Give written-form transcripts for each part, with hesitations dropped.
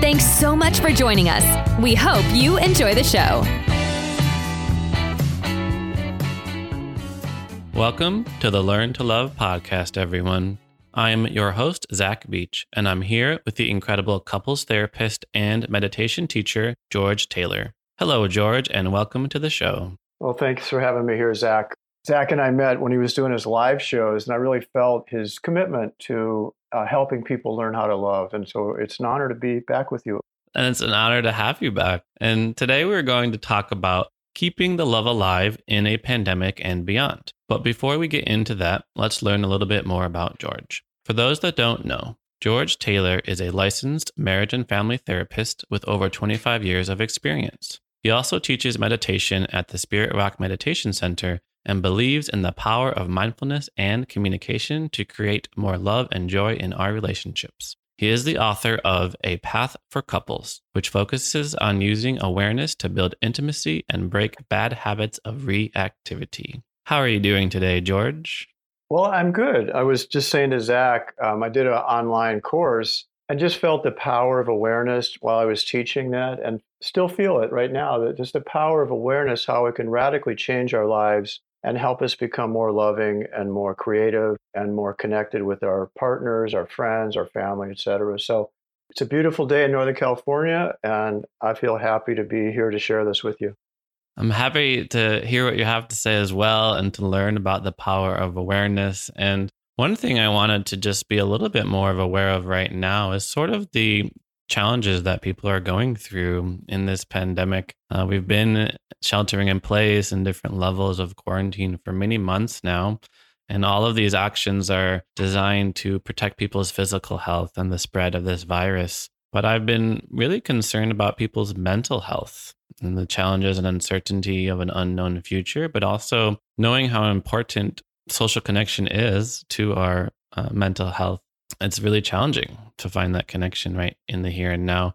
Thanks so much for joining us. We hope you enjoy the show. Welcome to the Learn to Love podcast, everyone. I'm your host, Zach Beach, and I'm here with the incredible couples therapist and meditation teacher, George Taylor. Hello, George, and welcome to the show. Well, thanks for having me here, Zach. Zach and I met when he was doing his live shows, and I really felt his commitment to helping people learn how to love. And so it's an honor to be back with you. And it's an honor to have you back. And today we're going to talk about keeping the love alive in a pandemic and beyond. But before we get into that, let's learn a little bit more about George. For those that don't know, George Taylor is a licensed marriage and family therapist with over 25 years of experience. He also teaches meditation at the Spirit Rock Meditation Center and believes in the power of mindfulness and communication to create more love and joy in our relationships. He is the author of A Path for Couples, which focuses on using awareness to build intimacy and break bad habits of reactivity. How are you doing today, George? Well, I'm good. I was just saying to Zach, I did an online course and just felt the power of awareness while I was teaching that, and still feel it right now, that just the power of awareness, how it can radically change our lives and help us become more loving and more creative and more connected with our partners, our friends, our family, et cetera. So it's a beautiful day in Northern California, and I feel happy to be here to share this with you. I'm happy to hear what you have to say as well, and to learn about the power of awareness. And one thing I wanted to just be a little bit more of aware of right now is sort of the challenges that people are going through in this pandemic. We've been sheltering in place in different levels of quarantine for many months now. And all of these actions are designed to protect people's physical health and the spread of this virus. But I've been really concerned about people's mental health and the challenges and uncertainty of an unknown future, but also knowing how important social connection is to our mental health. It's really challenging to find that connection right in the here and now.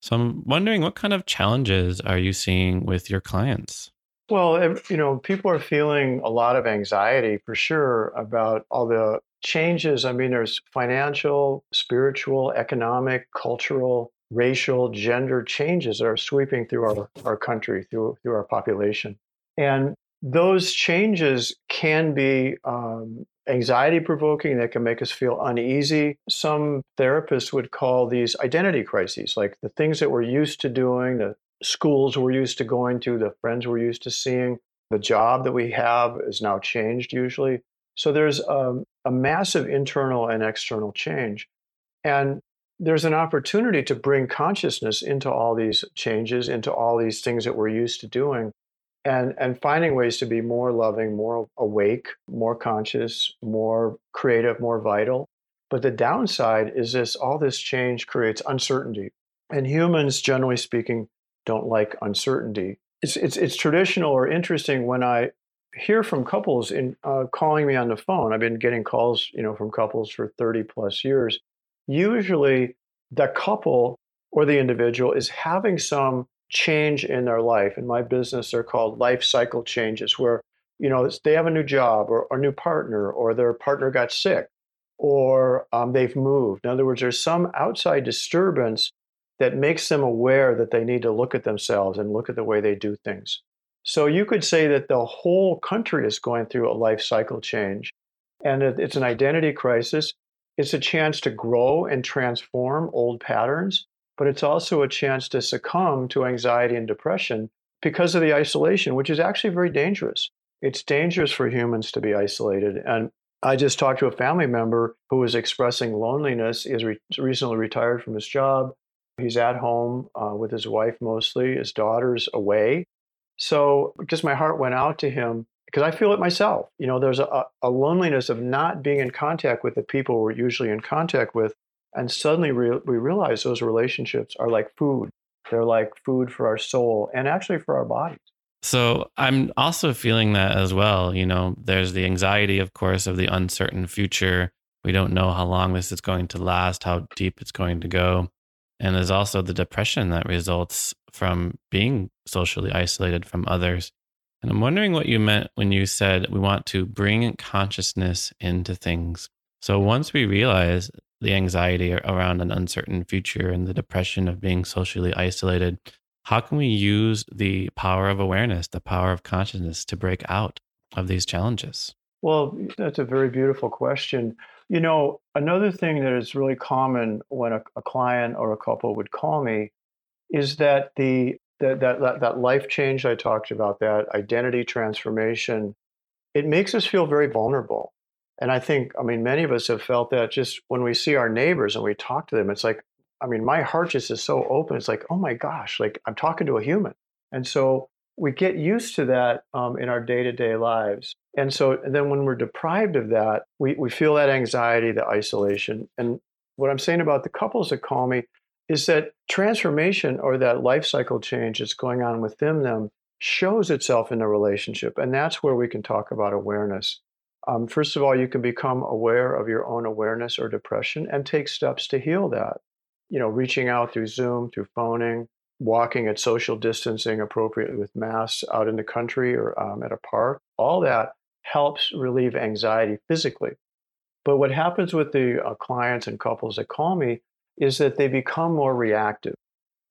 So I'm wondering, what kind of challenges are you seeing with your clients? Well, you know, people are feeling a lot of anxiety for sure about all the changes. I mean, there's financial, spiritual, economic, cultural, racial, gender changes that are sweeping through our country, through our population. And those changes can be anxiety-provoking. They can make us feel uneasy. Some therapists would call these identity crises, like the things that we're used to doing, the schools we're used to going to, the friends we're used to seeing, the job that we have is now changed usually. So there's a massive internal and external change. And there's an opportunity to bring consciousness into all these changes, into all these things that we're used to doing. And finding ways to be more loving, more awake, more conscious, more creative, more vital. But the downside is this: all this change creates uncertainty. And humans, generally speaking, don't like uncertainty. It's traditional or interesting when I hear from couples in calling me on the phone. I've been getting calls, you know, from couples for 30 plus years. Usually the couple or the individual is having some change in their life. In my business, they're called life cycle changes, where, you know, they have a new job or a new partner, or their partner got sick, or they've moved. In other words, there's some outside disturbance that makes them aware that they need to look at themselves and look at the way they do things. So you could say that the whole country is going through a life cycle change, and it's an identity crisis. It's a chance to grow and transform old patterns, but it's also a chance to succumb to anxiety and depression because of the isolation, which is actually very dangerous. It's dangerous for humans to be isolated. And I just talked to a family member who was expressing loneliness. He is recently retired from his job. He's at home with his wife mostly. His daughter's away. So just my heart went out to him, because I feel it myself. You know, there's a loneliness of not being in contact with the people we're usually in contact with. And suddenly we realize those relationships are like food. They're like food for our soul and actually for our bodies. So I'm also feeling that as well. You know, there's the anxiety, of course, of the uncertain future. We don't know how long this is going to last, how deep it's going to go. And there's also the depression that results from being socially isolated from others. And I'm wondering what you meant when you said we want to bring consciousness into things. So once we realize the anxiety around an uncertain future and the depression of being socially isolated, how can we use the power of awareness, the power of consciousness to break out of these challenges? Well, that's a very beautiful question. You know, another thing that is really common when a client or a couple would call me is that that life change I talked about, that identity transformation, it makes us feel very vulnerable. And I think, I mean, many of us have felt that just when we see our neighbors and we talk to them, it's like, I mean, my heart just is so open. It's like, oh my gosh, like I'm talking to a human. And so we get used to that in our day-to-day lives. And so then when we're deprived of that, we feel that anxiety, the isolation. And what I'm saying about the couples that call me is that transformation or that life cycle change that's going on within them shows itself in the relationship. And that's where we can talk about awareness. First of all, you can become aware of your own awareness or depression and take steps to heal that. You know, reaching out through Zoom, through phoning, walking at social distancing appropriately with masks out in the country or at a park, all that helps relieve anxiety physically. But what happens with the clients and couples that call me is that they become more reactive,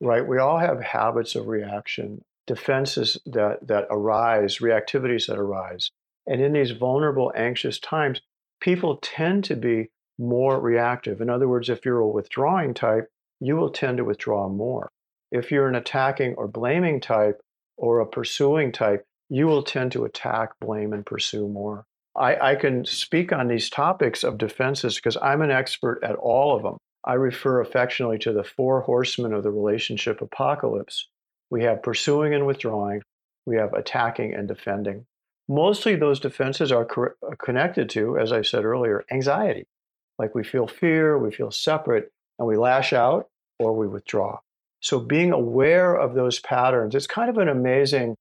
right? We all have habits of reaction, defenses that arise, reactivities that arise. And in these vulnerable, anxious times, people tend to be more reactive. In other words, if you're a withdrawing type, you will tend to withdraw more. If you're an attacking or blaming type or a pursuing type, you will tend to attack, blame, and pursue more. I can speak on these topics of defenses because I'm an expert at all of them. I refer affectionately to the four horsemen of the relationship apocalypse. We have pursuing and withdrawing. We have attacking and defending. Mostly those defenses are connected to, as I said earlier, anxiety. Like we feel fear, we feel separate, and we lash out or we withdraw. So being aware of those patterns, it's kind of an amazing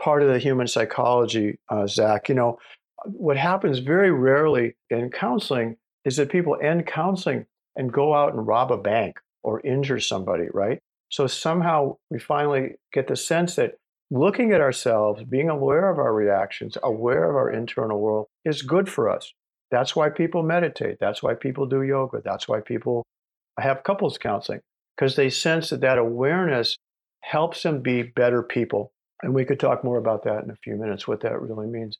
part of the human psychology, Zach. You know, what happens very rarely in counseling is that people end counseling and go out and rob a bank or injure somebody, right? So somehow we finally get the sense that looking at ourselves, being aware of our reactions, aware of our internal world is good for us. That's why people meditate. That's why people do yoga. That's why people have couples counseling, because they sense that awareness helps them be better people. And we could talk more about that in a few minutes, what that really means.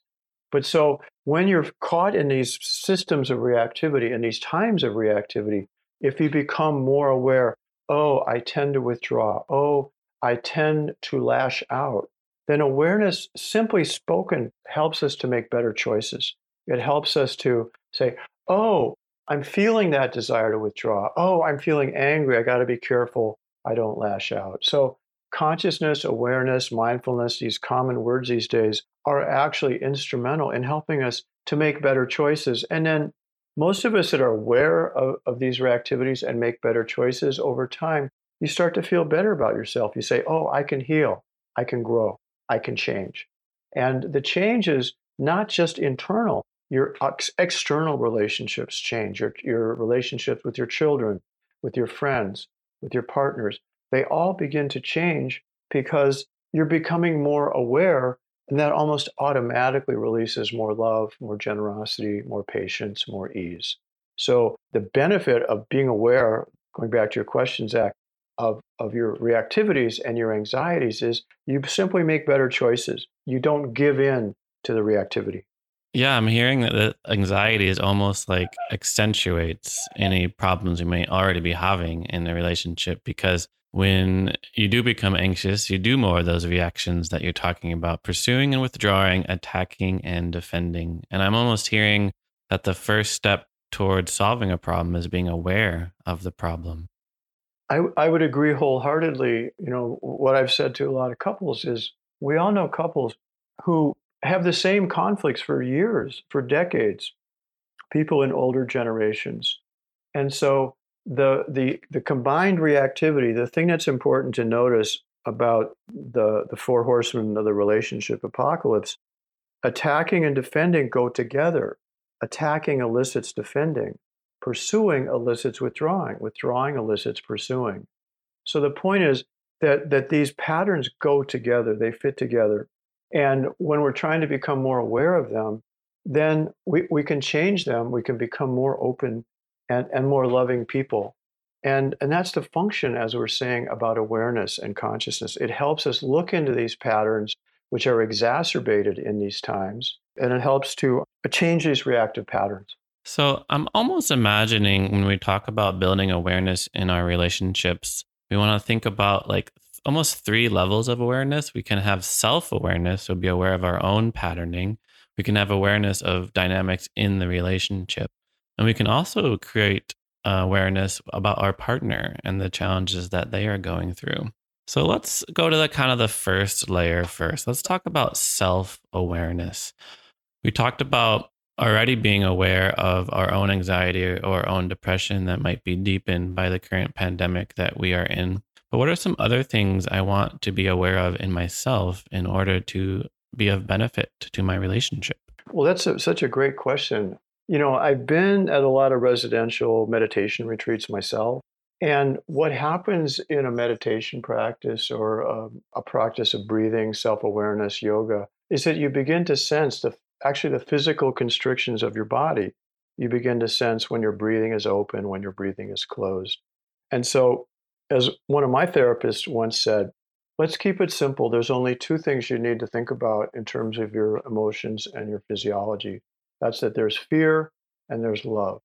But so when you're caught in these systems of reactivity and these times of reactivity, if you become more aware, oh, I tend to withdraw. Oh, I tend to lash out. Then awareness, simply spoken, helps us to make better choices. It helps us to say, oh, I'm feeling that desire to withdraw. Oh, I'm feeling angry. I got to be careful I don't lash out. So consciousness, awareness, mindfulness, these common words these days are actually instrumental in helping us to make better choices. And then most of us that are aware of these reactivities and make better choices over time, you start to feel better about yourself. You say, oh, I can heal. I can grow. I can change. And the change is not just internal. Your external relationships change, your relationships with your children, with your friends, with your partners. They all begin to change because you're becoming more aware, and that almost automatically releases more love, more generosity, more patience, more ease. So the benefit of being aware, going back to your question, Zach, of your reactivities and your anxieties is you simply make better choices. You don't give in to the reactivity. Yeah, I'm hearing that the anxiety is almost like accentuates any problems you may already be having in a relationship, because when you do become anxious, you do more of those reactions that you're talking about, pursuing and withdrawing, attacking and defending. And I'm almost hearing that the first step towards solving a problem is being aware of the problem. I would agree wholeheartedly. You know, what I've said to a lot of couples is we all know couples who have the same conflicts for years, for decades, people in older generations. And so the combined reactivity, the thing that's important to notice about the four horsemen of the relationship apocalypse, attacking and defending go together. Attacking elicits defending. Pursuing elicits withdrawing. Withdrawing elicits pursuing. So the point is that these patterns go together. They fit together. And when we're trying to become more aware of them, then we can change them. We can become more open and more loving people. And that's the function, as we're saying, about awareness and consciousness. It helps us look into these patterns, which are exacerbated in these times, and it helps to change these reactive patterns. So I'm almost imagining when we talk about building awareness in our relationships, we want to think about like almost three levels of awareness. We can have self-awareness, so be aware of our own patterning. We can have awareness of dynamics in the relationship. And we can also create awareness about our partner and the challenges that they are going through. So let's go to the kind of the first layer first. Let's talk about self-awareness. We talked about already being aware of our own anxiety or own depression that might be deepened by the current pandemic that we are in. But what are some other things I want to be aware of in myself in order to be of benefit to my relationship? Well, that's such a great question. You know, I've been at a lot of residential meditation retreats myself. And what happens in a meditation practice or a practice of breathing, self-awareness, yoga, is that you begin to sense the physical constrictions of your body. You begin to sense when your breathing is open, when your breathing is closed. And so, as one of my therapists once said, let's keep it simple. There's only two things you need to think about in terms of your emotions and your physiology. That's that there's fear and there's love.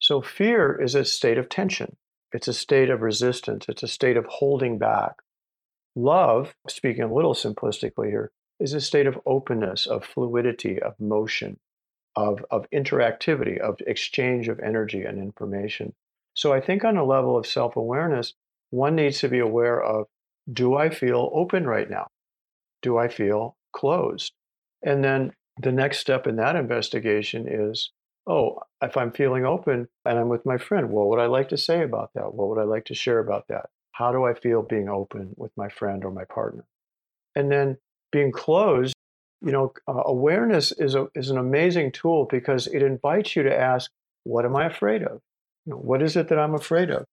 So fear is a state of tension. It's a state of resistance. It's a state of holding back. Love, speaking a little simplistically here, is a state of openness, of fluidity, of motion, of interactivity, of exchange of energy and information. So I think on a level of self-awareness, one needs to be aware of, do I feel open right now? Do I feel closed? And then the next step in that investigation is, oh, if I'm feeling open and I'm with my friend, what would I like to say about that? What would I like to share about that? How do I feel being open with my friend or my partner? And then being closed, you know, awareness is an amazing tool because it invites you to ask, what am I afraid of? You know, what is it that I'm afraid of?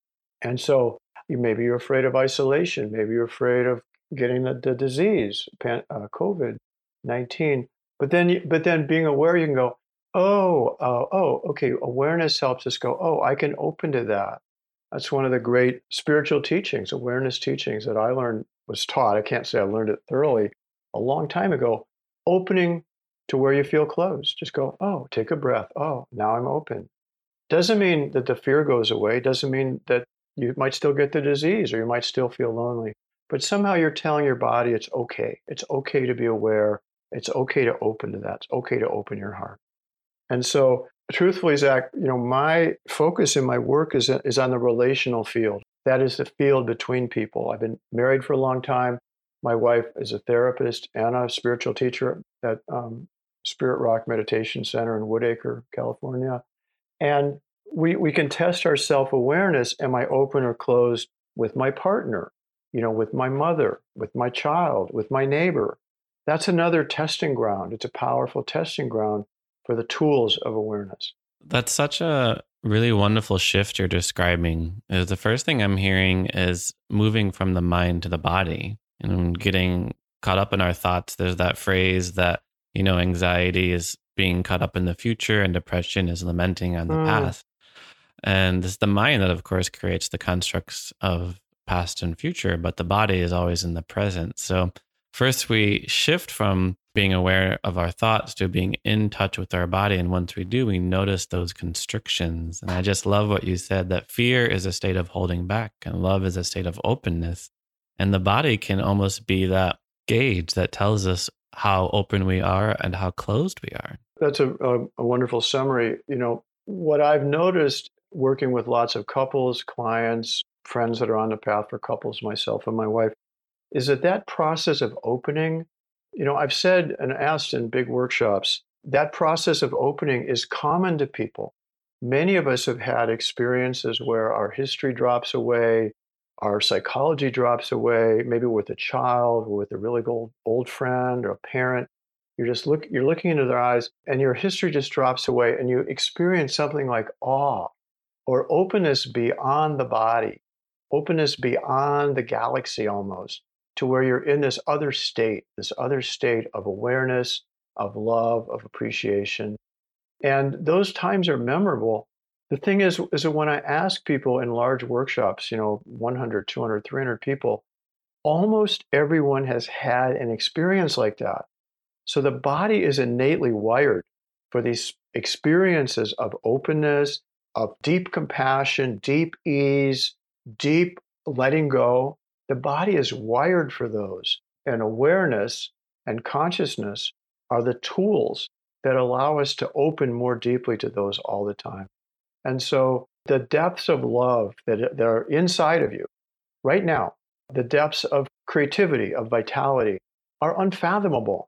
And so maybe you're afraid of isolation. Maybe you're afraid of getting the disease, COVID-19. But then being aware, you can go, okay. Awareness helps us go, I can open to that. That's one of the great spiritual teachings, awareness teachings that I learned, was taught. I can't say I learned it thoroughly a long time ago. Opening to where you feel closed. Just go, take a breath. Now I'm open. Doesn't mean that the fear goes away. Doesn't mean that you might still get the disease or you might still feel lonely. But somehow you're telling your body it's okay. It's okay to be aware. It's okay to open to that. It's okay to open your heart. And so, truthfully, Zach, you know, my focus in my work is on the relational field. That is the field between people. I've been married for a long time. My wife is a therapist and a spiritual teacher at Spirit Rock Meditation Center in Woodacre, California. And we can test our self-awareness. Am I open or closed with my partner, you know, with my mother, with my child, with my neighbor? That's another testing ground. It's a powerful testing ground for the tools of awareness. That's such a really wonderful shift you're describing. The first thing I'm hearing is moving from the mind to the body and getting caught up in our thoughts. There's that phrase that, you know, anxiety is being caught up in the future and depression is lamenting on the past. And it's the mind that, of course, creates the constructs of past and future, but the body is always in the present. So first, we shift from being aware of our thoughts to being in touch with our body. And once we do, we notice those constrictions. And I just love what you said, that fear is a state of holding back and love is a state of openness. And the body can almost be that gauge that tells us how open we are and how closed we are. That's a wonderful summary. You know, what I've noticed working with lots of couples, clients, friends that are on the path for couples, myself and my wife, is that process of opening, you know, I've said and asked in big workshops, that process of opening is common to people. many of us have had experiences where our history drops away, our psychology drops away, maybe with a child or with a really old friend or a parent. You're just looking into their eyes and your history just drops away and you experience something like awe or openness beyond the body, openness beyond the galaxy almost, to where you're in this other state of awareness, of love, of appreciation. And those times are memorable. The thing is that when I ask people in large workshops, 100, 200, 300 people, almost everyone has had an experience like that. So the body is innately wired for these experiences of openness, of deep compassion, deep ease, deep letting go. The body is wired for those. And awareness and consciousness are the tools that allow us to open more deeply to those all the time. And so the depths of love that are inside of you right now, the depths of creativity, of vitality, are unfathomable.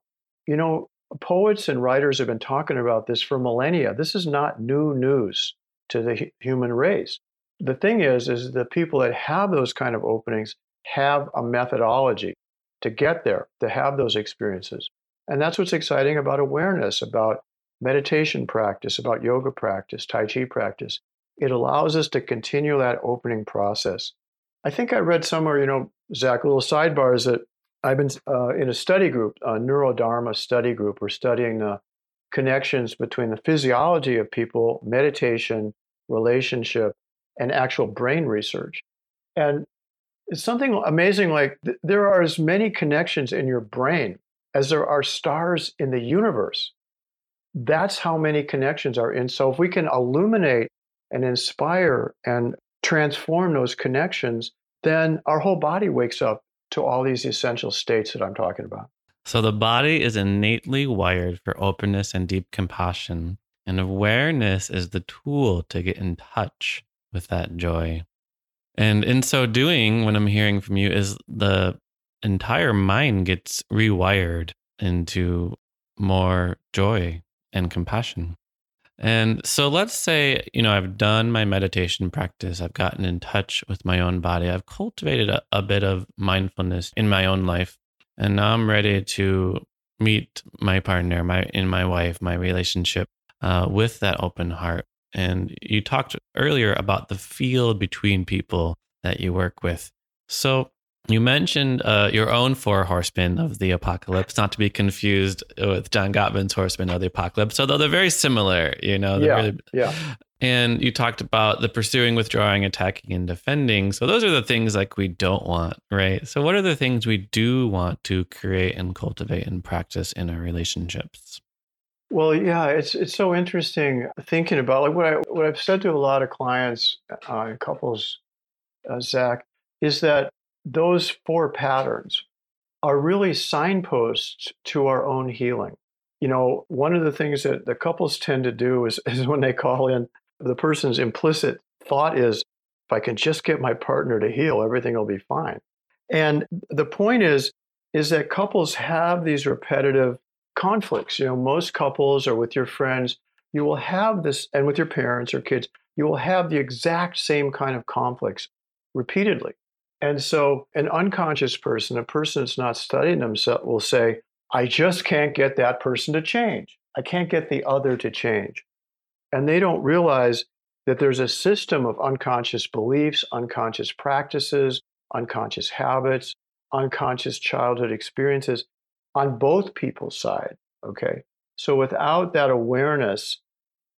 Poets and writers have been talking about this for millennia. This is not new news to the human race. The thing is the people that have those kind of openings have a methodology to get there, to have those experiences. And that's what's exciting about awareness, about meditation practice, about yoga practice, Tai Chi practice. It allows us to continue that opening process. I think I read somewhere, Zach, a little sidebar, is that I've been in a study group, a Neurodharma study group. We're studying the connections between the physiology of people, meditation, relationship, and actual brain research. And it's something amazing, like there are as many connections in your brain as there are stars in the universe. That's how many connections are in. So if we can illuminate and inspire and transform those connections, then our whole body wakes up to all these essential states that I'm talking about. So the body is innately wired for openness and deep compassion, and awareness is the tool to get in touch with that joy. And in so doing, what I'm hearing from you is the entire mind gets rewired into more joy and compassion. And so let's say, I've done my meditation practice. I've gotten in touch with my own body. I've cultivated a bit of mindfulness in my own life. And now I'm ready to meet my partner, my wife, my relationship with that open heart. And you talked earlier about the field between people that you work with. So you mentioned your own four horsemen of the apocalypse, not to be confused with John Gottman's horsemen of the apocalypse, although they're very similar, And you talked about the pursuing, withdrawing, attacking, and defending. So those are the things like we don't want, right? So what are the things we do want to create and cultivate and practice in our relationships? Well, yeah, it's so interesting thinking about like what I've said to a lot of clients and couples, Zach, is that those four patterns are really signposts to our own healing. One of the things that the couples tend to do is when they call in, the person's implicit thought is, if I can just get my partner to heal, everything will be fine. And the point is that couples have these repetitive conflicts. Most couples or with your friends, you will have this, and with your parents or kids, you will have the exact same kind of conflicts repeatedly. And so an unconscious person, a person that's not studying themselves, will say, I just can't get that person to change. I can't get the other to change. And they don't realize that there's a system of unconscious beliefs, unconscious practices, unconscious habits, unconscious childhood experiences on both people's side, okay? So without that awareness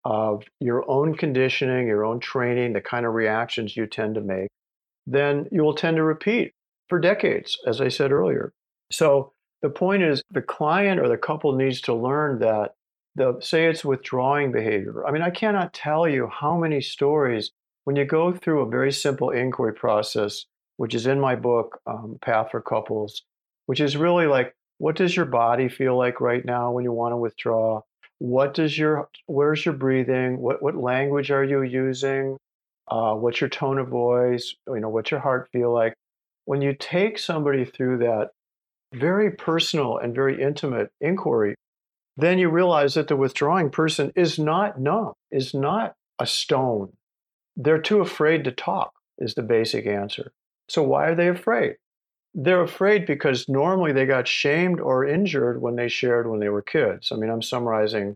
of your own conditioning, your own training, the kind of reactions you tend to make, then you will tend to repeat for decades, as I said earlier. So the point is the client or the couple needs to learn that, say it's withdrawing behavior. I mean, I cannot tell you how many stories when you go through a very simple inquiry process, which is in my book, Path for Couples, which is really like, what does your body feel like right now when you want to withdraw? Where's your breathing? What language are you using? What's your tone of voice? What's your heart feel like? When you take somebody through that very personal and very intimate inquiry, then you realize that the withdrawing person is not numb, is not a stone. They're too afraid to talk is the basic answer. So why are they afraid? They're afraid because normally they got shamed or injured when they shared when they were kids. I mean, I'm summarizing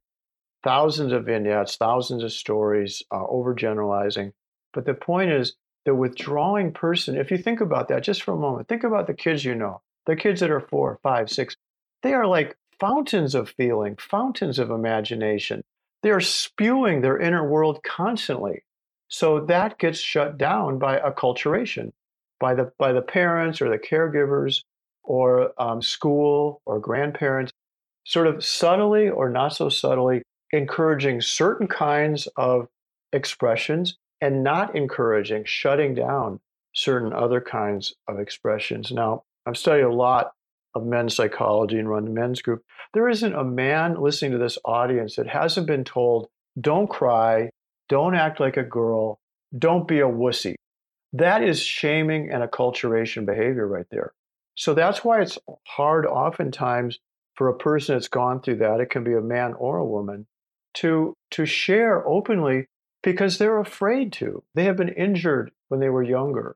thousands of vignettes, thousands of stories, overgeneralizing. But the point is, the withdrawing person, if you think about that just for a moment, think about the kids you know, the kids that are 4, 5, 6, they are like fountains of feeling, fountains of imagination. They're spewing their inner world constantly. So that gets shut down by acculturation, by the parents or the caregivers or school or grandparents, sort of subtly or not so subtly encouraging certain kinds of expressions and not encouraging, shutting down certain other kinds of expressions. Now, I've studied a lot of men's psychology and run the men's group. There isn't a man listening to this audience that hasn't been told, don't cry, don't act like a girl, don't be a wussy. That is shaming and acculturation behavior right there. So that's why it's hard oftentimes for a person that's gone through that, it can be a man or a woman, to share openly because they're afraid to. They have been injured when they were younger.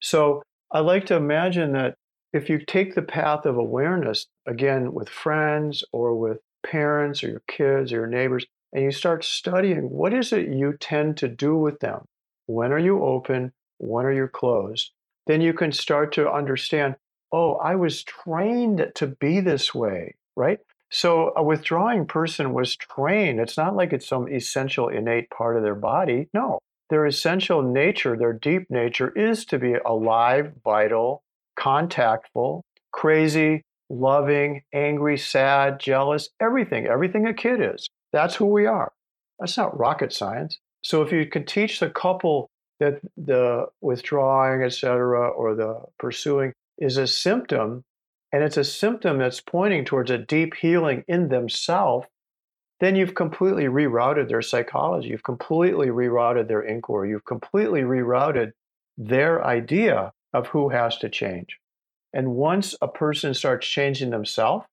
So I like to imagine that if you take the path of awareness, again, with friends or with parents or your kids or your neighbors, and you start studying what is it you tend to do with them? When are you open? When are you closed? Then you can start to understand, oh, I was trained to be this way, right? So a withdrawing person was trained. It's not like it's some essential innate part of their body. No, their essential nature, their deep nature is to be alive, vital, contactful, crazy, loving, angry, sad, jealous, everything, everything a kid is. That's who we are. That's not rocket science. So if you can teach the couple that the withdrawing, et cetera, or the pursuing is a symptom, and it's a symptom that's pointing towards a deep healing in themselves, then you've completely rerouted their psychology. You've completely rerouted their inquiry. You've completely rerouted their idea of who has to change. And once a person starts changing themselves,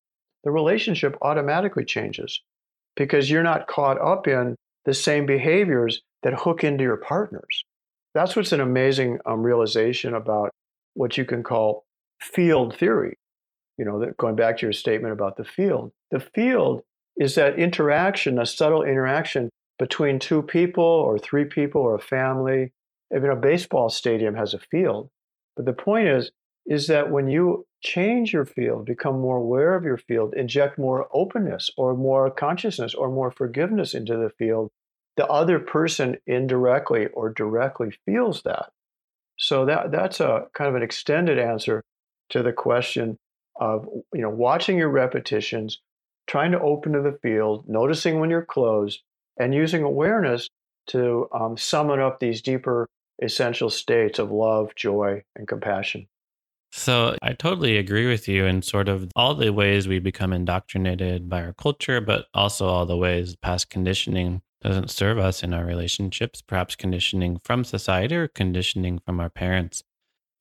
the relationship automatically changes because you're not caught up in the same behaviors that hook into your partners. That's what's an amazing realization about what you can call field theory. You know, going back to your statement about the field. The field is that interaction, a subtle interaction between two people or three people or a family. Even a baseball stadium has a field. But the point is that when you change your field, become more aware of your field, inject more openness or more consciousness or more forgiveness into the field, the other person indirectly or directly feels that. So that's a kind of an extended answer to the question of, you know, watching your repetitions, trying to open to the field, noticing when you're closed, and using awareness to summon up these deeper essential states of love, joy, and compassion. So I totally agree with you in sort of all the ways we become indoctrinated by our culture, but also all the ways past conditioning doesn't serve us in our relationships, perhaps conditioning from society or conditioning from our parents.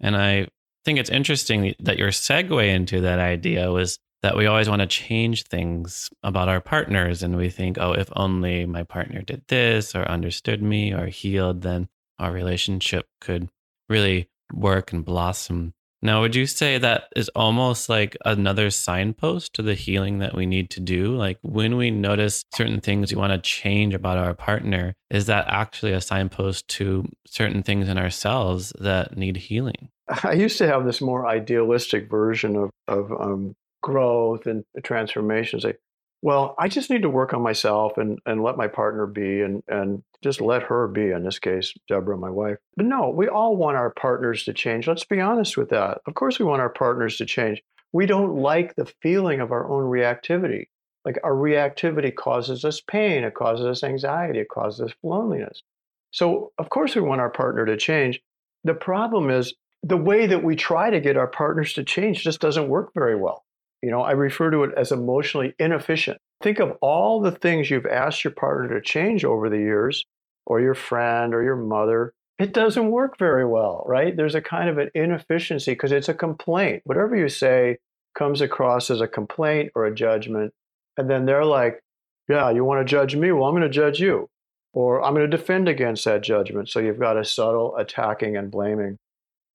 And I think it's interesting that your segue into that idea was that we always want to change things about our partners. And we think, oh, if only my partner did this or understood me or healed, then our relationship could really work and blossom. Now, would you say that is almost like another signpost to the healing that we need to do? Like when we notice certain things we want to change about our partner, is that actually a signpost to certain things in ourselves that need healing? I used to have this more idealistic version of growth and transformation. Say, well, I just need to work on myself and let my partner be and just let her be, in this case, Deborah, my wife. But no, we all want our partners to change. Let's be honest with that. Of course, we want our partners to change. We don't like the feeling of our own reactivity. Like our reactivity causes us pain. It causes us anxiety. It causes us loneliness. So of course, we want our partner to change. The problem is the way that we try to get our partners to change just doesn't work very well. You know, I refer to it as emotionally inefficient. Think of all the things you've asked your partner to change over the years, or your friend or your mother. It doesn't work very well, right? There's a kind of an inefficiency because it's a complaint. Whatever you say comes across as a complaint or a judgment. And then they're like, yeah, you want to judge me? Well, I'm going to judge you. or I'm going to defend against that judgment. So you've got a subtle attacking and blaming.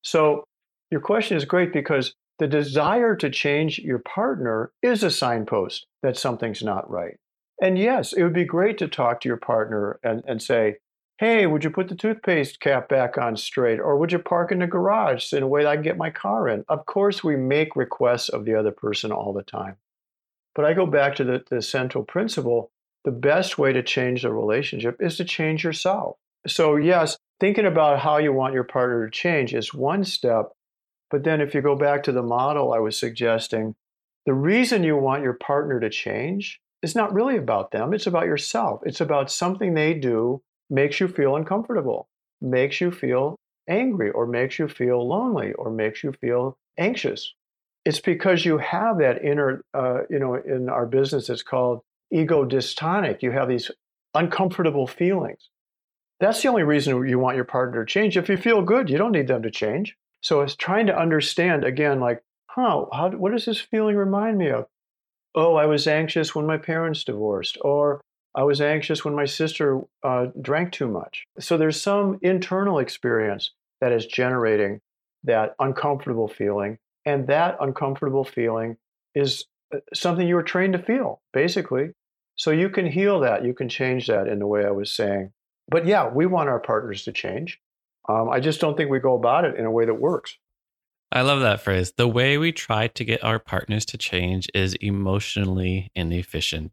So your question is great because the desire to change your partner is a signpost that something's not right. And yes, it would be great to talk to your partner and say, hey, would you put the toothpaste cap back on straight? Or would you park in the garage in a way that I can get my car in? Of course, we make requests of the other person all the time. But I go back to the central principle. The best way to change the relationship is to change yourself. So yes, thinking about how you want your partner to change is one step. But then if you go back to the model I was suggesting, the reason you want your partner to change is not really about them. It's about yourself. It's about something they do makes you feel uncomfortable, makes you feel angry, or makes you feel lonely, or makes you feel anxious. It's because you have that inner, in our business, it's called ego dystonic. You have these uncomfortable feelings. That's the only reason you want your partner to change. If you feel good, you don't need them to change. So it's trying to understand, again, like, what does this feeling remind me of? Oh, I was anxious when my parents divorced, or I was anxious when my sister drank too much. So there's some internal experience that is generating that uncomfortable feeling. And that uncomfortable feeling is something you were trained to feel, basically. So you can heal that. You can change that in the way I was saying. But yeah, we want our partners to change. I just don't think we go about it in a way that works. I love that phrase. The way we try to get our partners to change is emotionally inefficient.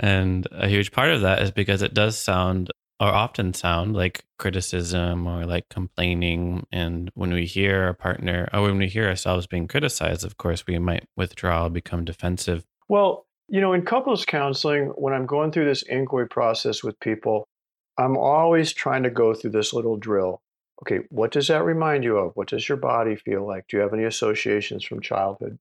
And a huge part of that is because it does sound, or often sound, like criticism or like complaining. And when we hear our partner, or when we hear ourselves being criticized, of course, we might withdraw, become defensive. Well, in couples counseling, when I'm going through this inquiry process with people, I'm always trying to go through this little drill. Okay, what does that remind you of? What does your body feel like? Do you have any associations from childhood?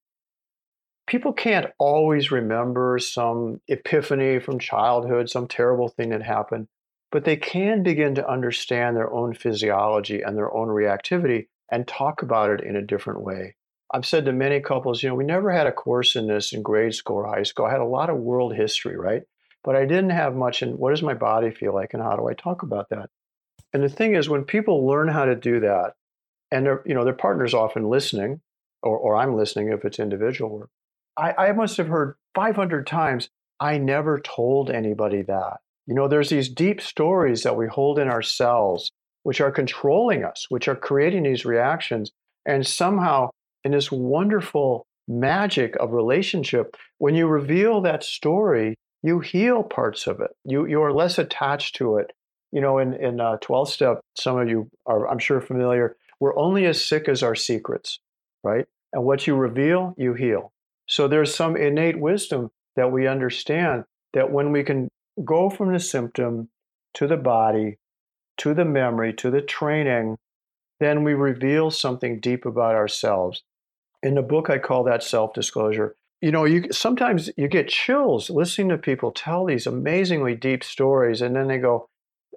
People can't always remember some epiphany from childhood, some terrible thing that happened, but they can begin to understand their own physiology and their own reactivity and talk about it in a different way. I've said to many couples, we never had a course in this in grade school or high school. I had a lot of world history, right? But I didn't have much in what does my body feel like and how do I talk about that? And the thing is, when people learn how to do that, and their partner's often listening, or I'm listening if it's individual work, I must have heard 500 times, I never told anybody that. There's these deep stories that we hold in ourselves, which are controlling us, which are creating these reactions. And somehow, in this wonderful magic of relationship, when you reveal that story, you heal parts of it. You are less attached to it. In 12-step, some of you are, I'm sure, familiar, we're only as sick as our secrets, right? And what you reveal, you heal. So there's some innate wisdom that we understand that when we can go from the symptom to the body, to the memory, to the training, then we reveal something deep about ourselves. In the book, I call that self-disclosure. Sometimes you get chills listening to people tell these amazingly deep stories, and then they go,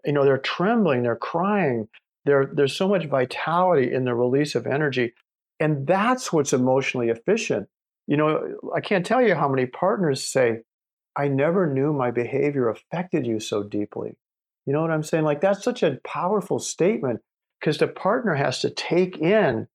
they're trembling, they're crying. There's so much vitality in the release of energy. And that's what's emotionally efficient. I can't tell you how many partners say, I never knew my behavior affected you so deeply. You know what I'm saying? Like, that's such a powerful statement because the partner has to take in,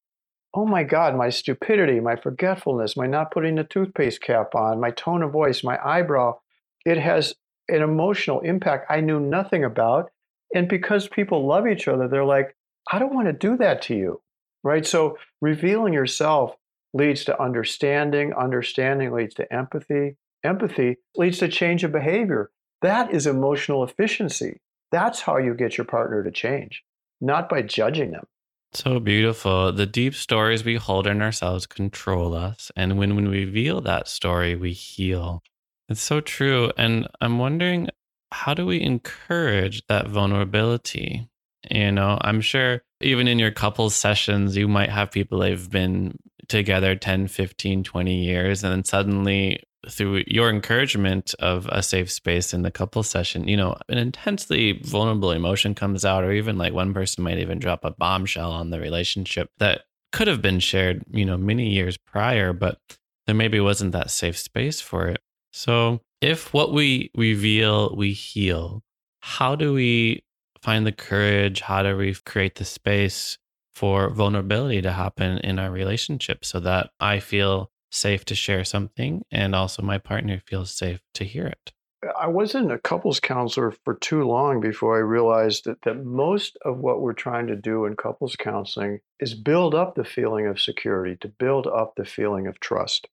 oh my God, my stupidity, my forgetfulness, my not putting the toothpaste cap on, my tone of voice, my eyebrow. It has an emotional impact I knew nothing about. And because people love each other, they're like, I don't want to do that to you, right? So revealing yourself leads to understanding. Understanding leads to empathy. Empathy leads to change of behavior. That is emotional efficiency. That's how you get your partner to change, not by judging them. So beautiful. The deep stories we hold in ourselves control us. And when we reveal that story, we heal. It's so true. And I'm wondering, how do we encourage that vulnerability? I'm sure even in your couple sessions, you might have people that have been together 10, 15, 20 years. And then suddenly through your encouragement of a safe space in the couple session, an intensely vulnerable emotion comes out, or even like one person might even drop a bombshell on the relationship that could have been shared, many years prior, but there maybe wasn't that safe space for it. So if what we reveal, we heal, how do we find the courage? How do we create the space for vulnerability to happen in our relationship so that I feel safe to share something and also my partner feels safe to hear it? I wasn't a couples counselor for too long before I realized that most of what we're trying to do in couples counseling is build up the feeling of security, to build up the feeling of trust.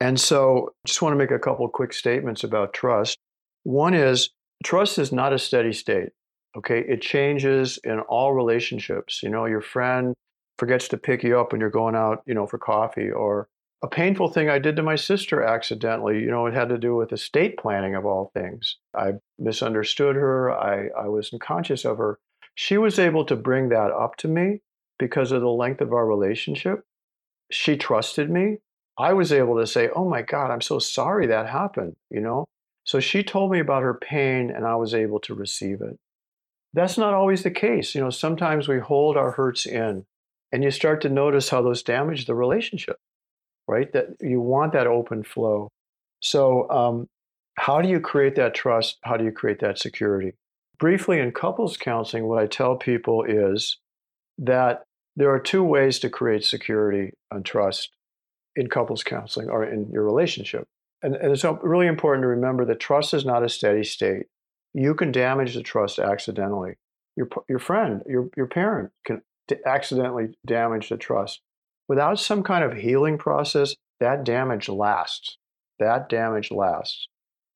And so I just want to make a couple of quick statements about trust. One is, trust is not a steady state, okay? It changes in all relationships. You know, your friend forgets to pick you up when you're going out, you know, for coffee, or a painful thing I did to my sister accidentally, you know, it had to do with estate planning of all things. I misunderstood her. I was unconscious of her. She was able to bring that up to me because of the length of our relationship. She trusted me. I was able to say, oh my God, I'm so sorry that happened, you know? So she told me about her pain and I was able to receive it. That's not always the case. You know, sometimes we hold our hurts in and you start to notice how those damage the relationship, right? That you want that open flow. So how do you create that trust? How do you create that security? Briefly, in couples counseling, what I tell people is that there are two ways to create security and trust in couples counseling or in your relationship. And it's really important to remember that trust is not a steady state. You can damage the trust accidentally. Your friend, your parent can accidentally damage the trust. Without some kind of healing process, that damage lasts.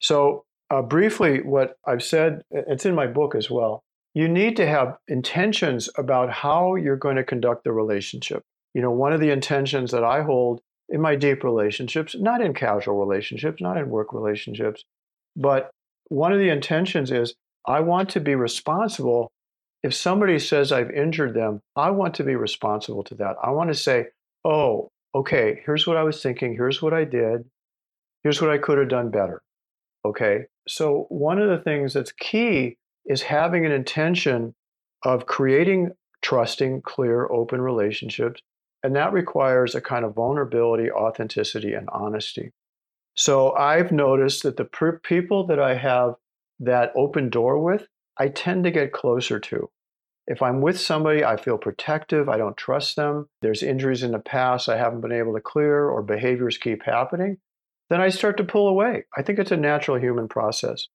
So briefly, what I've said, it's in my book as well, you need to have intentions about how you're going to conduct the relationship. You know, one of the intentions that I hold in my deep relationships, not in casual relationships, not in work relationships, but one of the intentions is I want to be responsible. If somebody says I've injured them, I want to be responsible to that. I want to say, oh, okay, here's what I was thinking. Here's what I did. Here's what I could have done better. Okay. So one of the things that's key is having an intention of creating trusting, clear, open relationships. And that requires a kind of vulnerability, authenticity, and honesty. So I've noticed that the people that I have that open door with, I tend to get closer to. If I'm with somebody, I feel protective. I don't trust them. There's injuries in the past I haven't been able to clear, or behaviors keep happening. Then I start to pull away. I think it's a natural human process.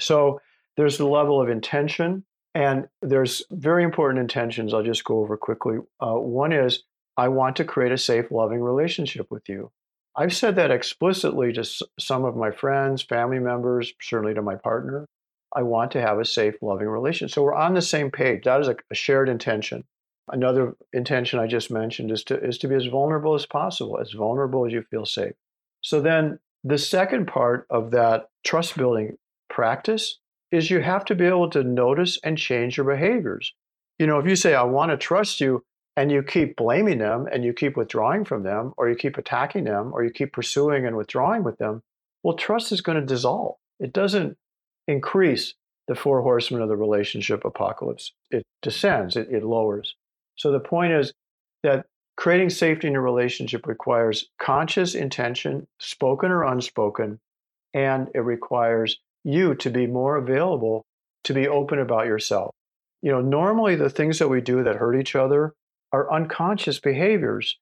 So there's the level of intention, and there's very important intentions I'll just go over quickly. One is, I want to create a safe, loving relationship with you. I've said that explicitly to some of my friends, family members, certainly to my partner. I want to have a safe, loving relationship. So we're on the same page. That is a shared intention. Another intention I just mentioned is to be as vulnerable as possible, as vulnerable as you feel safe. So then the second part of that trust building practice is you have to be able to notice and change your behaviors. You know, if you say, I want to trust you, and you keep blaming them and you keep withdrawing from them, or you keep attacking them, or you keep pursuing and withdrawing with them, well, trust is going to dissolve. It doesn't increase the four horsemen of the relationship apocalypse. It descends, it lowers. So the point is that creating safety in a relationship requires conscious intention, spoken or unspoken, and it requires you to be more available, to be open about yourself. You know, normally the things that we do that hurt each other are unconscious behaviors,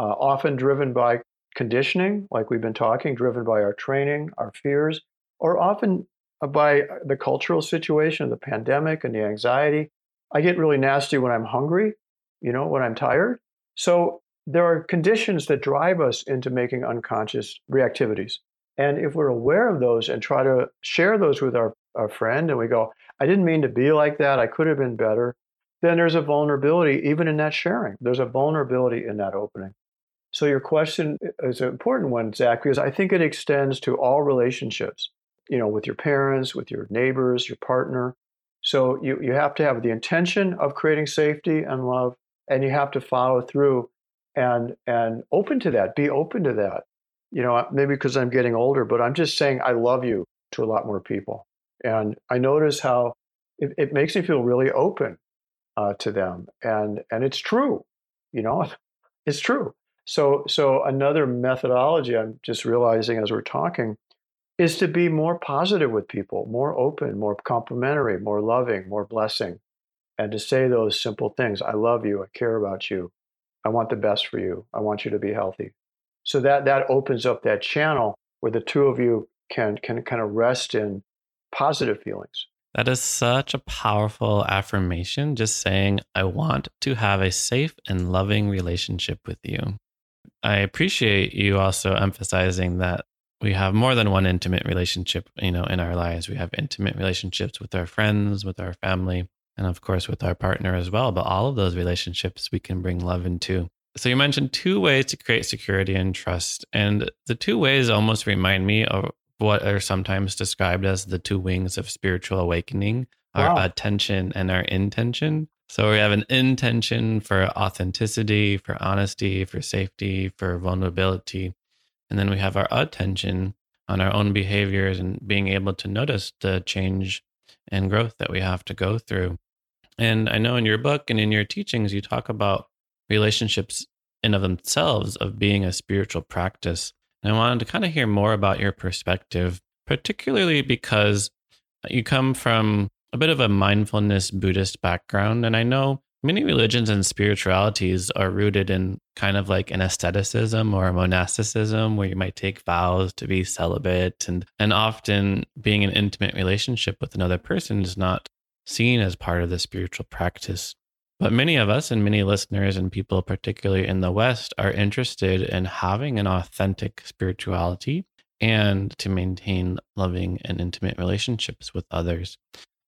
often driven by conditioning, like we've been talking, driven by our training, our fears, or often by the cultural situation, the pandemic and the anxiety. I get really nasty when I'm hungry, you know, when I'm tired. So there are conditions that drive us into making unconscious reactivities. And if we're aware of those and try to share those with our friend, and we go, I didn't mean to be like that, I could have been better, then there's a vulnerability even in that sharing. There's a vulnerability in that opening. So your question is an important one, Zach, because I think it extends to all relationships, you know, with your parents, with your neighbors, your partner. So you have to have the intention of creating safety and love, and you have to follow through and open to that, be open to that. You know, maybe because I'm getting older, but I'm just saying I love you to a lot more people. And I notice how it makes me feel really open to them. And it's true, you know, it's true. So another methodology I'm just realizing as we're talking is to be more positive with people, more open, more complimentary, more loving, more blessing, and to say those simple things. I love you. I care about you. I want the best for you. I want you to be healthy. So that opens up that channel where the two of you can kind of rest in positive feelings. That is such a powerful affirmation, just saying, I want to have a safe and loving relationship with you. I appreciate you also emphasizing that we have more than one intimate relationship, in our lives. We have intimate relationships with our friends, with our family, and of course with our partner as well. But all of those relationships we can bring love into. So you mentioned two ways to create security and trust. And the two ways almost remind me of what are sometimes described as the two wings of spiritual awakening, our attention and our intention. So we have an intention for authenticity, for honesty, for safety, for vulnerability. And then we have our attention on our own behaviors and being able to notice the change and growth that we have to go through. And I know in your book and in your teachings, you talk about relationships in of themselves of being a spiritual practice. And I wanted to kind of hear more about your perspective, particularly because you come from a bit of a mindfulness Buddhist background. And I know many religions and spiritualities are rooted in kind of like an asceticism or a monasticism where you might take vows to be celibate, and often being in an intimate relationship with another person is not seen as part of the spiritual practice. But many of us and many listeners and people, particularly in the West, are interested in having an authentic spirituality and to maintain loving and intimate relationships with others.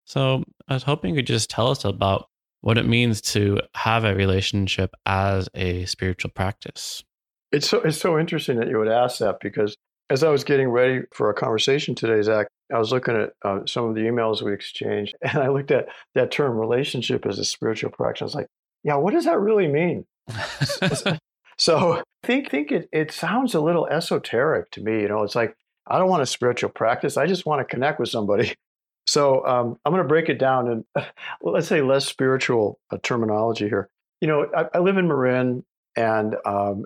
So I was hoping you could just tell us about what it means to have a relationship as a spiritual practice. It's so interesting that you would ask that, because as I was getting ready for our conversation today, Zach, I was looking at some of the emails we exchanged, and I looked at that term relationship as a spiritual practice. I was like, yeah, what does that really mean? So I think it sounds a little esoteric to me. It's like, I don't want a spiritual practice. I just want to connect with somebody. So I'm going to break it down in, let's say, less spiritual terminology here. I live in Marin, and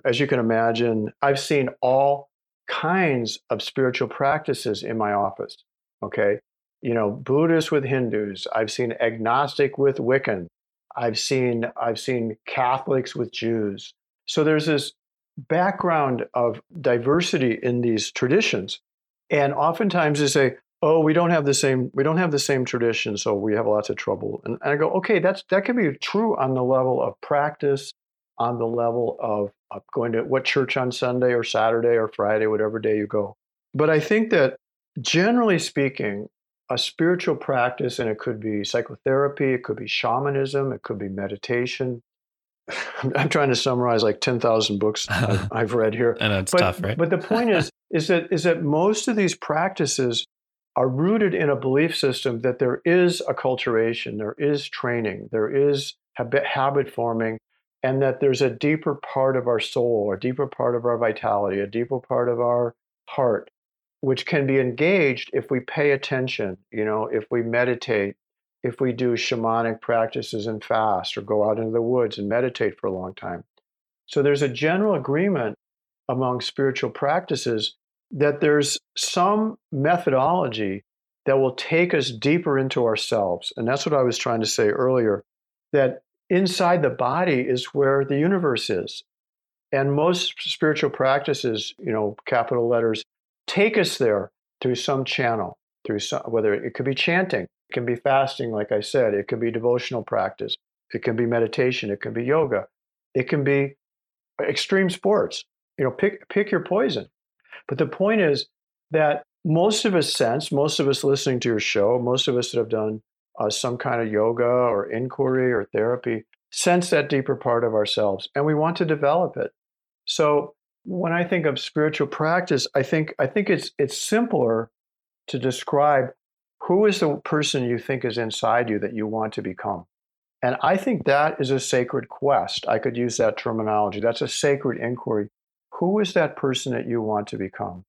as you can imagine, I've seen all kinds of spiritual practices in my office. Okay. Buddhist with Hindus. I've seen agnostic with Wiccan. I've seen Catholics with Jews. So there's this background of diversity in these traditions. And oftentimes they say, oh, we don't have the same tradition, so we have lots of trouble. And I go, okay, that can be true on the level of practice, on the level of going to what church on Sunday or Saturday or Friday, whatever day you go. But I think that generally speaking, a spiritual practice, and it could be psychotherapy, it could be shamanism, it could be meditation. I'm trying to summarize like 10,000 books I've read here. And it's tough, right? But the point is that most of these practices are rooted in a belief system that there is acculturation, there is training, there is habit forming, and that there's a deeper part of our soul, a deeper part of our vitality, a deeper part of our heart, which can be engaged if we pay attention, if we meditate, if we do shamanic practices and fast or go out into the woods and meditate for a long time. So there's a general agreement among spiritual practices that there's some methodology that will take us deeper into ourselves. And that's what I was trying to say earlier, that inside the body is where the universe is. And most spiritual practices, capital letters, take us there through some channel, whether it could be chanting, it can be fasting, like I said, it can be devotional practice, it can be meditation, it can be yoga, it can be extreme sports, pick your poison. But the point is that most of us listening to your show, most of us that have done some kind of yoga or inquiry or therapy, sense that deeper part of ourselves, and we want to develop it. So when I think of spiritual practice, I think it's simpler to describe who is the person you think is inside you that you want to become. And I think that is a sacred quest. I could use that terminology. That's a sacred inquiry. Who is that person that you want to become?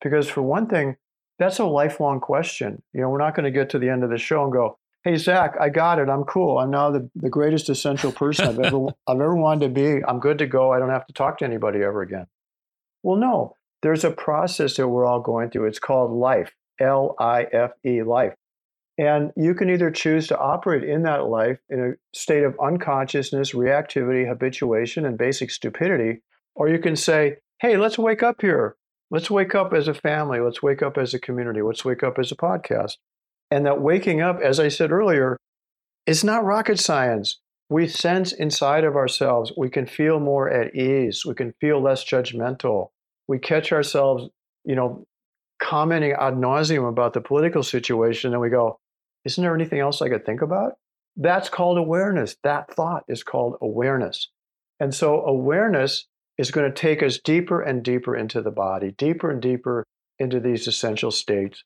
Because for one thing, that's a lifelong question. We're not going to get to the end of the show and go, hey, Zach, I got it. I'm cool. I'm now the greatest essential person I've ever wanted to be. I'm good to go. I don't have to talk to anybody ever again. Well, no, there's a process that we're all going through. It's called life, L-I-F-E, life. And you can either choose to operate in that life in a state of unconsciousness, reactivity, habituation, and basic stupidity, or you can say, hey, let's wake up here. Let's wake up as a family. Let's wake up as a community. Let's wake up as a podcast. And that waking up, as I said earlier, is not rocket science. We sense inside of ourselves. We can feel more at ease. We can feel less judgmental. We catch ourselves, commenting ad nauseum about the political situation, and we go, isn't there anything else I could think about? That's called awareness. That thought is called awareness. And so awareness is going to take us deeper and deeper into the body, deeper and deeper into these essential states.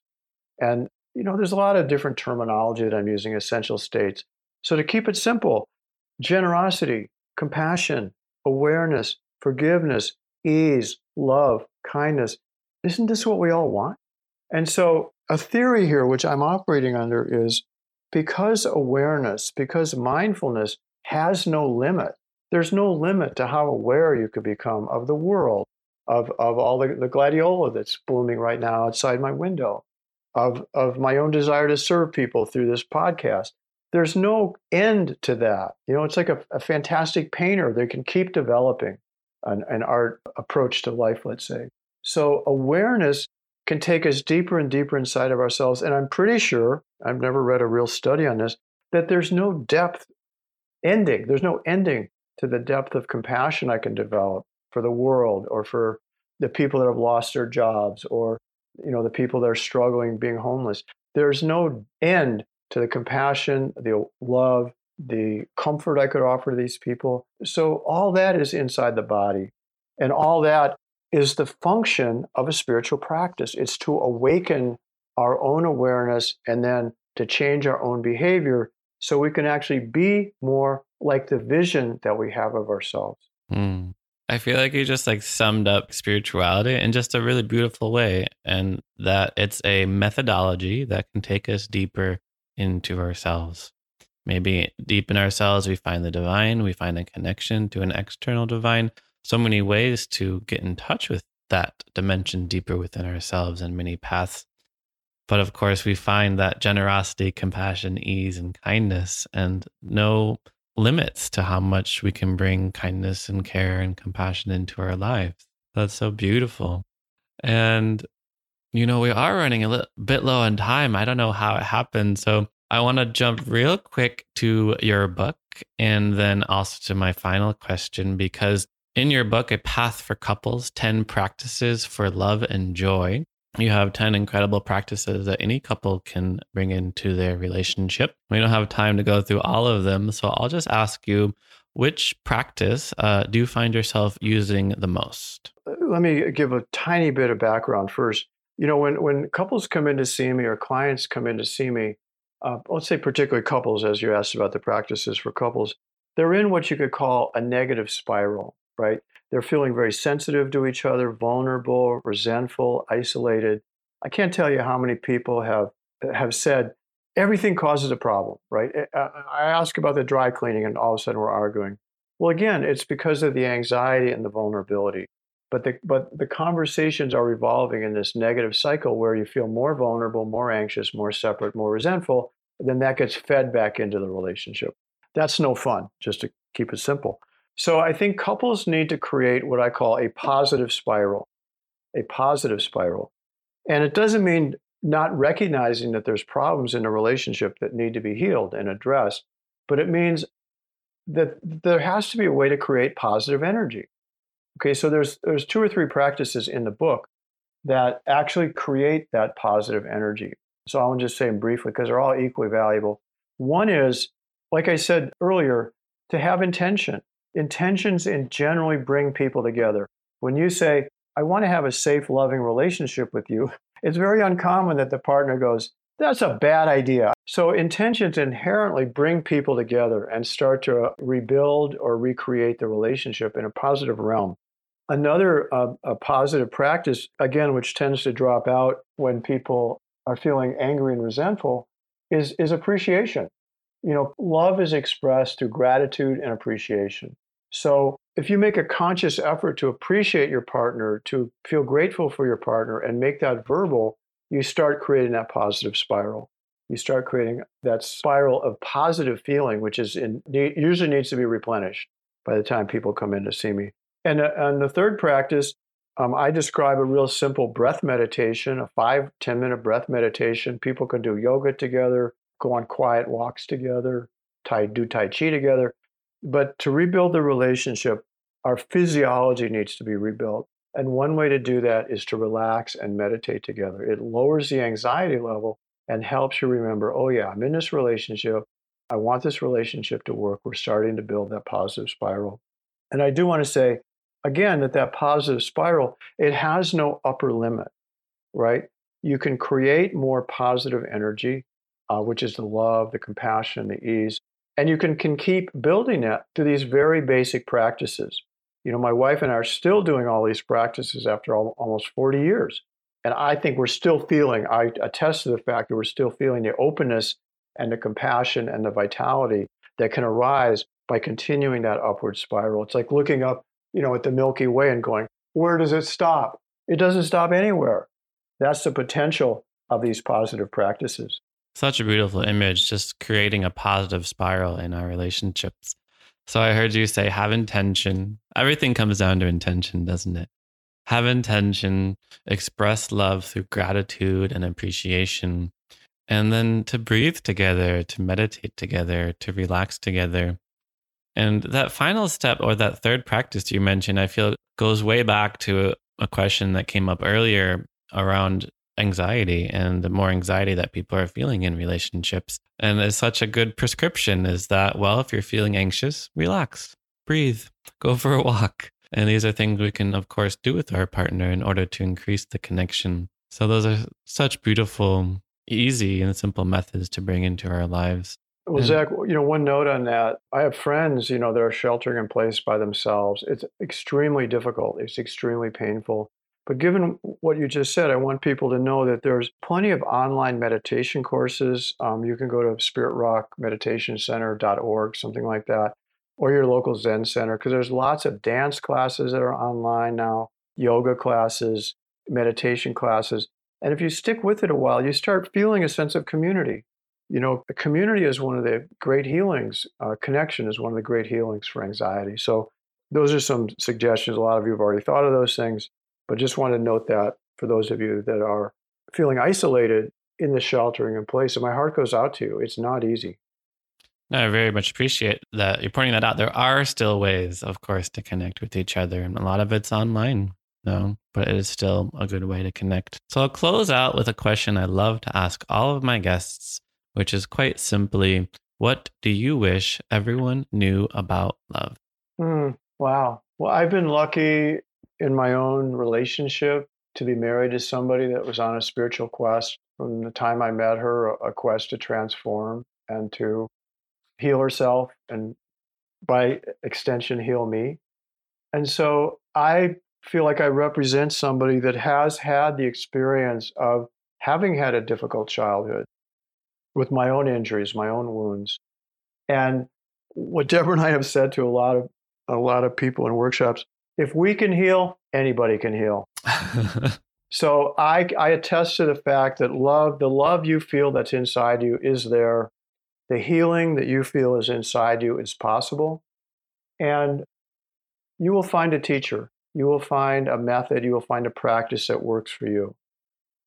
And, there's a lot of different terminology that I'm using, essential states. So to keep it simple, generosity, compassion, awareness, forgiveness, ease, love, kindness. Isn't this what we all want? And so a theory here, which I'm operating under, is because awareness, because mindfulness has no limit, there's no limit to how aware you can become of the world, of all the gladiola that's blooming right now outside my window, of my own desire to serve people through this podcast. There's no end to that. It's like a fantastic painter. They can keep developing an art approach to life, let's say. So awareness can take us deeper and deeper inside of ourselves. And I'm pretty sure, I've never read a real study on this, that there's no depth ending. There's no ending to the depth of compassion I can develop for the world or for the people that have lost their jobs or, the people that are struggling being homeless. There's no end to the compassion, the love, the comfort I could offer to these people. So all that is inside the body. And all that is the function of a spiritual practice. It's to awaken our own awareness and then to change our own behavior so we can actually be more like the vision that we have of ourselves. Mm. I feel like you just summed up spirituality in just a really beautiful way, and that it's a methodology that can take us deeper into ourselves. Maybe deep in ourselves, we find the divine, we find a connection to an external divine. So many ways to get in touch with that dimension deeper within ourselves and many paths. But of course, we find that generosity, compassion, ease, and kindness, and no limits to how much we can bring kindness and care and compassion into our lives. That's so beautiful. And, we are running a little bit low on time. I don't know how it happened. So I want to jump real quick to your book and then also to my final question, because in your book, A Path for Couples, 10 Practices for Love and Joy, you have 10 incredible practices that any couple can bring into their relationship. We don't have time to go through all of them, so I'll just ask you, which practice do you find yourself using the most? Let me give a tiny bit of background first. When couples come in to see me or clients come in to see me, let's say particularly couples, as you asked about the practices for couples, they're in what you could call a negative spiral. Right? They're feeling very sensitive to each other, vulnerable, resentful, isolated. I can't tell you how many people have said, everything causes a problem, right? I ask about the dry cleaning and all of a sudden we're arguing. Well, again, it's because of the anxiety and the vulnerability. But the conversations are revolving in this negative cycle where you feel more vulnerable, more anxious, more separate, more resentful. Then that gets fed back into the relationship. That's no fun, just to keep it simple. So I think couples need to create what I call a positive spiral. And it doesn't mean not recognizing that there's problems in a relationship that need to be healed and addressed, but it means that there has to be a way to create positive energy. Okay, so there's two or three practices in the book that actually create that positive energy. So I'll just say them briefly because they're all equally valuable. One is, like I said earlier, to have intention. Intentions in generally bring people together. When you say, I want to have a safe, loving relationship with you, it's very uncommon that the partner goes, that's a bad idea. So intentions inherently bring people together and start to rebuild or recreate the relationship in a positive realm. Another a positive practice, again, which tends to drop out when people are feeling angry and resentful, is appreciation. Love is expressed through gratitude and appreciation. So if you make a conscious effort to appreciate your partner, to feel grateful for your partner and make that verbal, you start creating that positive spiral. You start creating that spiral of positive feeling, which is usually needs to be replenished by the time people come in to see me. And on the third practice, I describe a real simple breath meditation, a 5-10 minute breath meditation. People can do yoga together, go on quiet walks together, do Tai Chi together. But to rebuild the relationship, our physiology needs to be rebuilt. And one way to do that is to relax and meditate together. It lowers the anxiety level and helps you remember, oh yeah, I'm in this relationship. I want this relationship to work. We're starting to build that positive spiral. And I do want to say, again, that positive spiral, it has no upper limit, right? You can create more positive energy, which is the love, the compassion, the ease. And you can keep building that through these very basic practices. You know, my wife and I are still doing all these practices after almost 40 years. And I think we're still feeling, I attest to the fact that we're still feeling the openness and the compassion and the vitality that can arise by continuing that upward spiral. It's like looking up, you know, at the Milky Way and going, where does it stop? It doesn't stop anywhere. That's the potential of these positive practices. Such a beautiful image, just creating a positive spiral in our relationships. So I heard you say, have intention. Everything comes down to intention, doesn't it? Have intention, express love through gratitude and appreciation, and then to breathe together, to meditate together, to relax together. And that final step, or that third practice you mentioned, I feel goes way back to a question that came up earlier around anxiety and the more anxiety that people are feeling in relationships. And it's such a good prescription is that, well, if you're feeling anxious, relax, breathe, go for a walk. And these are things we can, of course, do with our partner in order to increase the connection. So those are such beautiful, easy and simple methods to bring into our lives. Well, Zach, you know, one note on that. I have friends, you know, that are sheltering in place by themselves. It's extremely difficult. It's extremely painful. But given what you just said, I want people to know that there's plenty of online meditation courses. You can go to spirit rock meditation center.org, something like that, or your local Zen center, because there's lots of dance classes that are online now, yoga classes, meditation classes. And if you stick with it a while, you start feeling a sense of community. You know, community is one of the great healings. Connection is one of the great healings for anxiety. So those are some suggestions. A lot of you have already thought of those things. But just want to note that for those of you that are feeling isolated in the sheltering in place, and my heart goes out to you, it's not easy. No, I very much appreciate that you're pointing that out. There are still ways, of course, to connect with each other, and a lot of it's online, no, but it is still a good way to connect. So I'll close out with a question I love to ask all of my guests, which is quite simply, what do you wish everyone knew about love? Wow. Well, I've been lucky in my own relationship to be married to somebody that was on a spiritual quest from the time I met her, a quest to transform and to heal herself and by extension, heal me. And so I feel like I represent somebody that has had the experience of having had a difficult childhood with my own injuries, my own wounds. And what Deborah and I have said to a lot of people in workshops, if we can heal, anybody can heal. So I attest to the fact that the love you feel that's inside you is there. The healing that you feel is inside you is possible. And you will find a teacher. You will find a method. You will find a practice that works for you.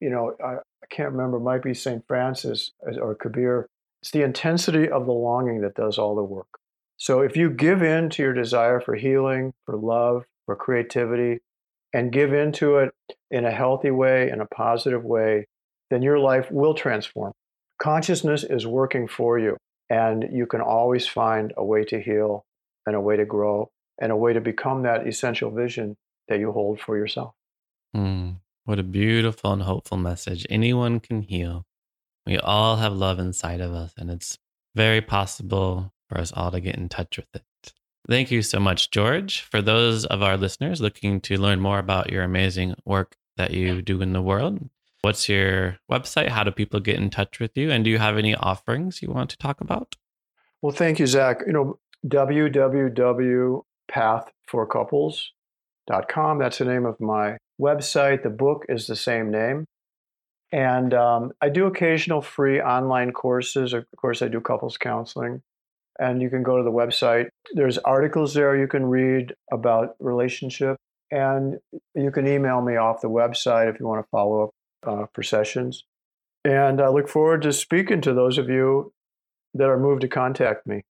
You know, I can't remember, it might be St. Francis or Kabir. It's the intensity of the longing that does all the work. So if you give in to your desire for healing, for love, for creativity, and give into it in a healthy way, in a positive way, then your life will transform. Consciousness is working for you, and you can always find a way to heal and a way to grow and a way to become that essential vision that you hold for yourself. What a beautiful and hopeful message. Anyone can heal. We all have love inside of us, and it's very possible for us all to get in touch with it. Thank you so much, George. For those of our listeners looking to learn more about your amazing work that you do in the world, what's your website? How do people get in touch with you? And do you have any offerings you want to talk about? Well, thank you, Zach. You know, www pathforcouples.com. That's the name of my website. The book is the same name. And I do occasional free online courses. Of course, I do couples counseling. And you can go to the website. There's articles there you can read about relationship. And you can email me off the website if you want to follow up for sessions. And I look forward to speaking to those of you that are moved to contact me.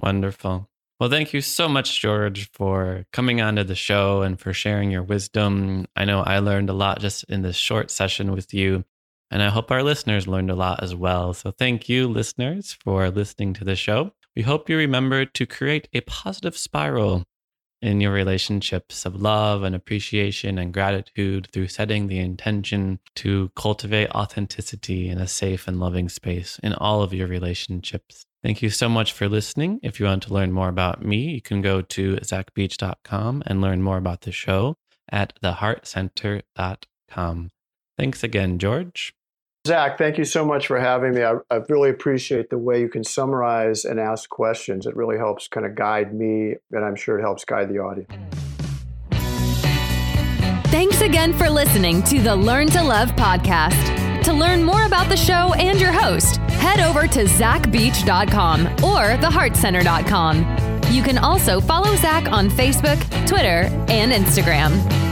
Wonderful. Well, thank you so much, George, for coming onto the show and for sharing your wisdom. I know I learned a lot just in this short session with you, and I hope our listeners learned a lot as well. So thank you, listeners, for listening to the show. We hope you remember to create a positive spiral in your relationships of love and appreciation and gratitude through setting the intention to cultivate authenticity in a safe and loving space in all of your relationships. Thank you so much for listening. If you want to learn more about me, you can go to ZachBeach.com and learn more about the show at theheartcenter.com. Thanks again, George. Zach, thank you so much for having me. I really appreciate the way you can summarize and ask questions. It really helps kind of guide me, and I'm sure it helps guide the audience. Thanks again for listening to the Learn to Love podcast. To learn more about the show and your host, head over to ZachBeach.com or theheartcenter.com. You can also follow Zach on Facebook, Twitter, and Instagram.